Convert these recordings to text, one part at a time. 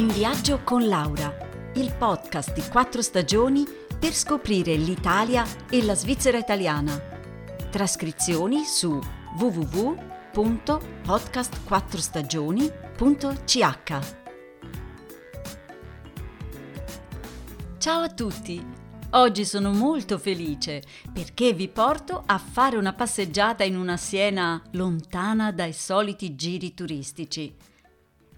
In viaggio con Laura, il podcast di 4 stagioni per scoprire l'Italia e la Svizzera italiana. Trascrizioni su www.podcast4stagioni.ch. Ciao a tutti! Oggi sono molto felice perché vi porto a fare una passeggiata in una Siena lontana dai soliti giri turistici.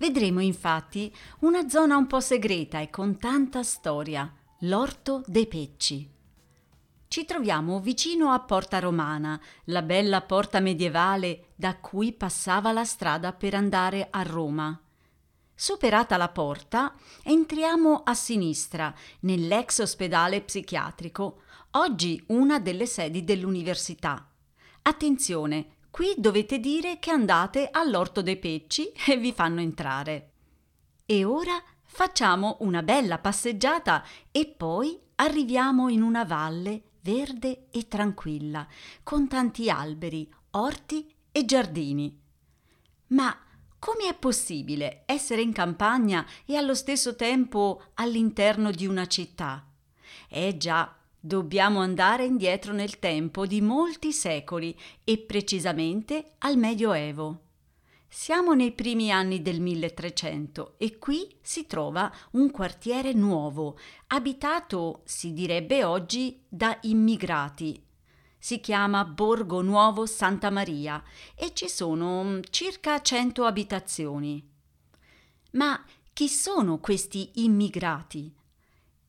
Vedremo infatti una zona un po' segreta e con tanta storia, l'Orto dei Pecci. Ci troviamo vicino a Porta Romana, la bella porta medievale da cui passava la strada per andare a Roma. Superata la porta, entriamo a sinistra, nell'ex ospedale psichiatrico, oggi una delle sedi dell'università. Attenzione, qui dovete dire che andate all'Orto dei Pecci e vi fanno entrare. E ora facciamo una bella passeggiata e poi arriviamo in una valle verde e tranquilla, con tanti alberi, orti e giardini. Ma come è possibile essere in campagna e allo stesso tempo all'interno di una città? Già, dobbiamo andare indietro nel tempo di molti secoli e precisamente al Medioevo. Siamo nei primi anni del 1300 e qui si trova un quartiere nuovo, abitato, si direbbe oggi, da immigrati. Si chiama Borgo Nuovo Santa Maria e ci sono circa 100 abitazioni. Ma chi sono questi immigrati?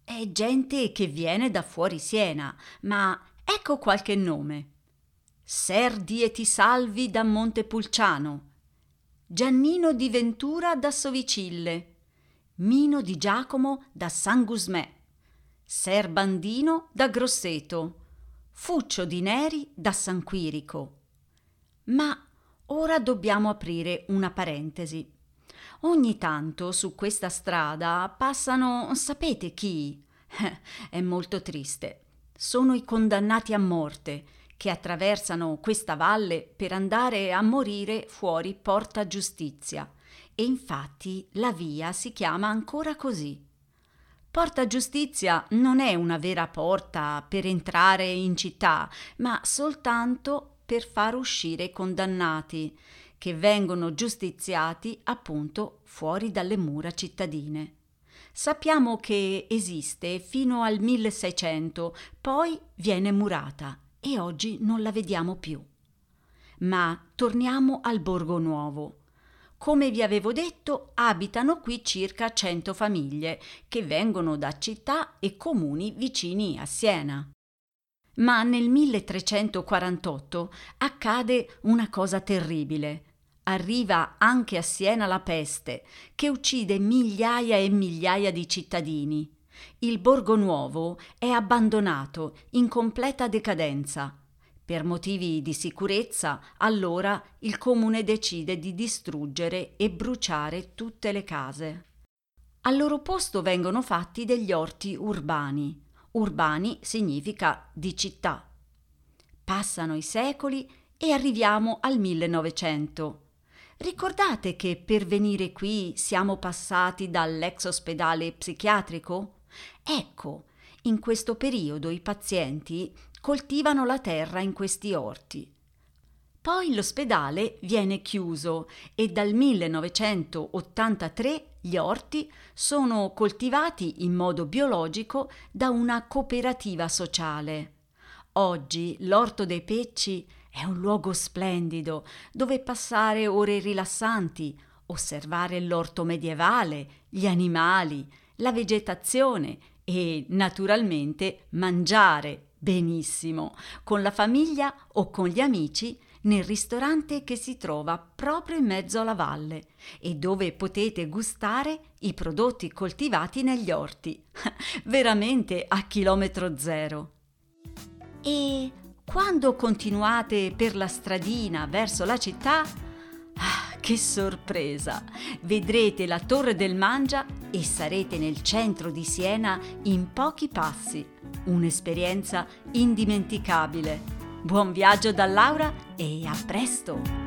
È gente che viene da fuori Siena, ma ecco qualche nome. Serdi e Ti Salvi da Montepulciano, Giannino di Ventura da Sovicille, Mino di Giacomo da San Gusmè, Serbandino da Grosseto, Fuccio di Neri da San Quirico. Ma ora dobbiamo aprire una parentesi. Ogni tanto su questa strada passano, sapete chi? È molto triste. Sono i condannati a morte che attraversano questa valle per andare a morire fuori Porta Giustizia. E infatti la via si chiama ancora così. Porta Giustizia non è una vera porta per entrare in città, ma soltanto per far uscire i condannati, che vengono giustiziati appunto fuori dalle mura cittadine. Sappiamo che esiste fino al 1600, poi viene murata e oggi non la vediamo più. Ma torniamo al Borgo Nuovo. Come vi avevo detto, abitano qui circa 100 famiglie che vengono da città e comuni vicini a Siena. Ma nel 1348 accade una cosa terribile. Arriva anche a Siena la peste, che uccide migliaia e migliaia di cittadini. Il Borgo Nuovo è abbandonato, in completa decadenza. Per motivi di sicurezza, allora il comune decide di distruggere e bruciare tutte le case. Al loro posto vengono fatti degli orti urbani. Urbani significa di città. Passano i secoli e arriviamo al 1900. Ricordate che per venire qui siamo passati dall'ex ospedale psichiatrico? Ecco, in questo periodo i pazienti coltivano la terra in questi orti. Poi l'ospedale viene chiuso e dal 1983 gli orti sono coltivati in modo biologico da una cooperativa sociale. Oggi l'Orto dei Pecci è un luogo splendido dove passare ore rilassanti, osservare l'orto medievale, gli animali, la vegetazione e naturalmente mangiare benissimo, con la famiglia o con gli amici nel ristorante che si trova proprio in mezzo alla valle e dove potete gustare i prodotti coltivati negli orti, veramente a chilometro zero. E quando continuate per la stradina verso la città, che sorpresa! Vedrete la Torre del Mangia e sarete nel centro di Siena in pochi passi. Un'esperienza indimenticabile. Buon viaggio da Laura e a presto!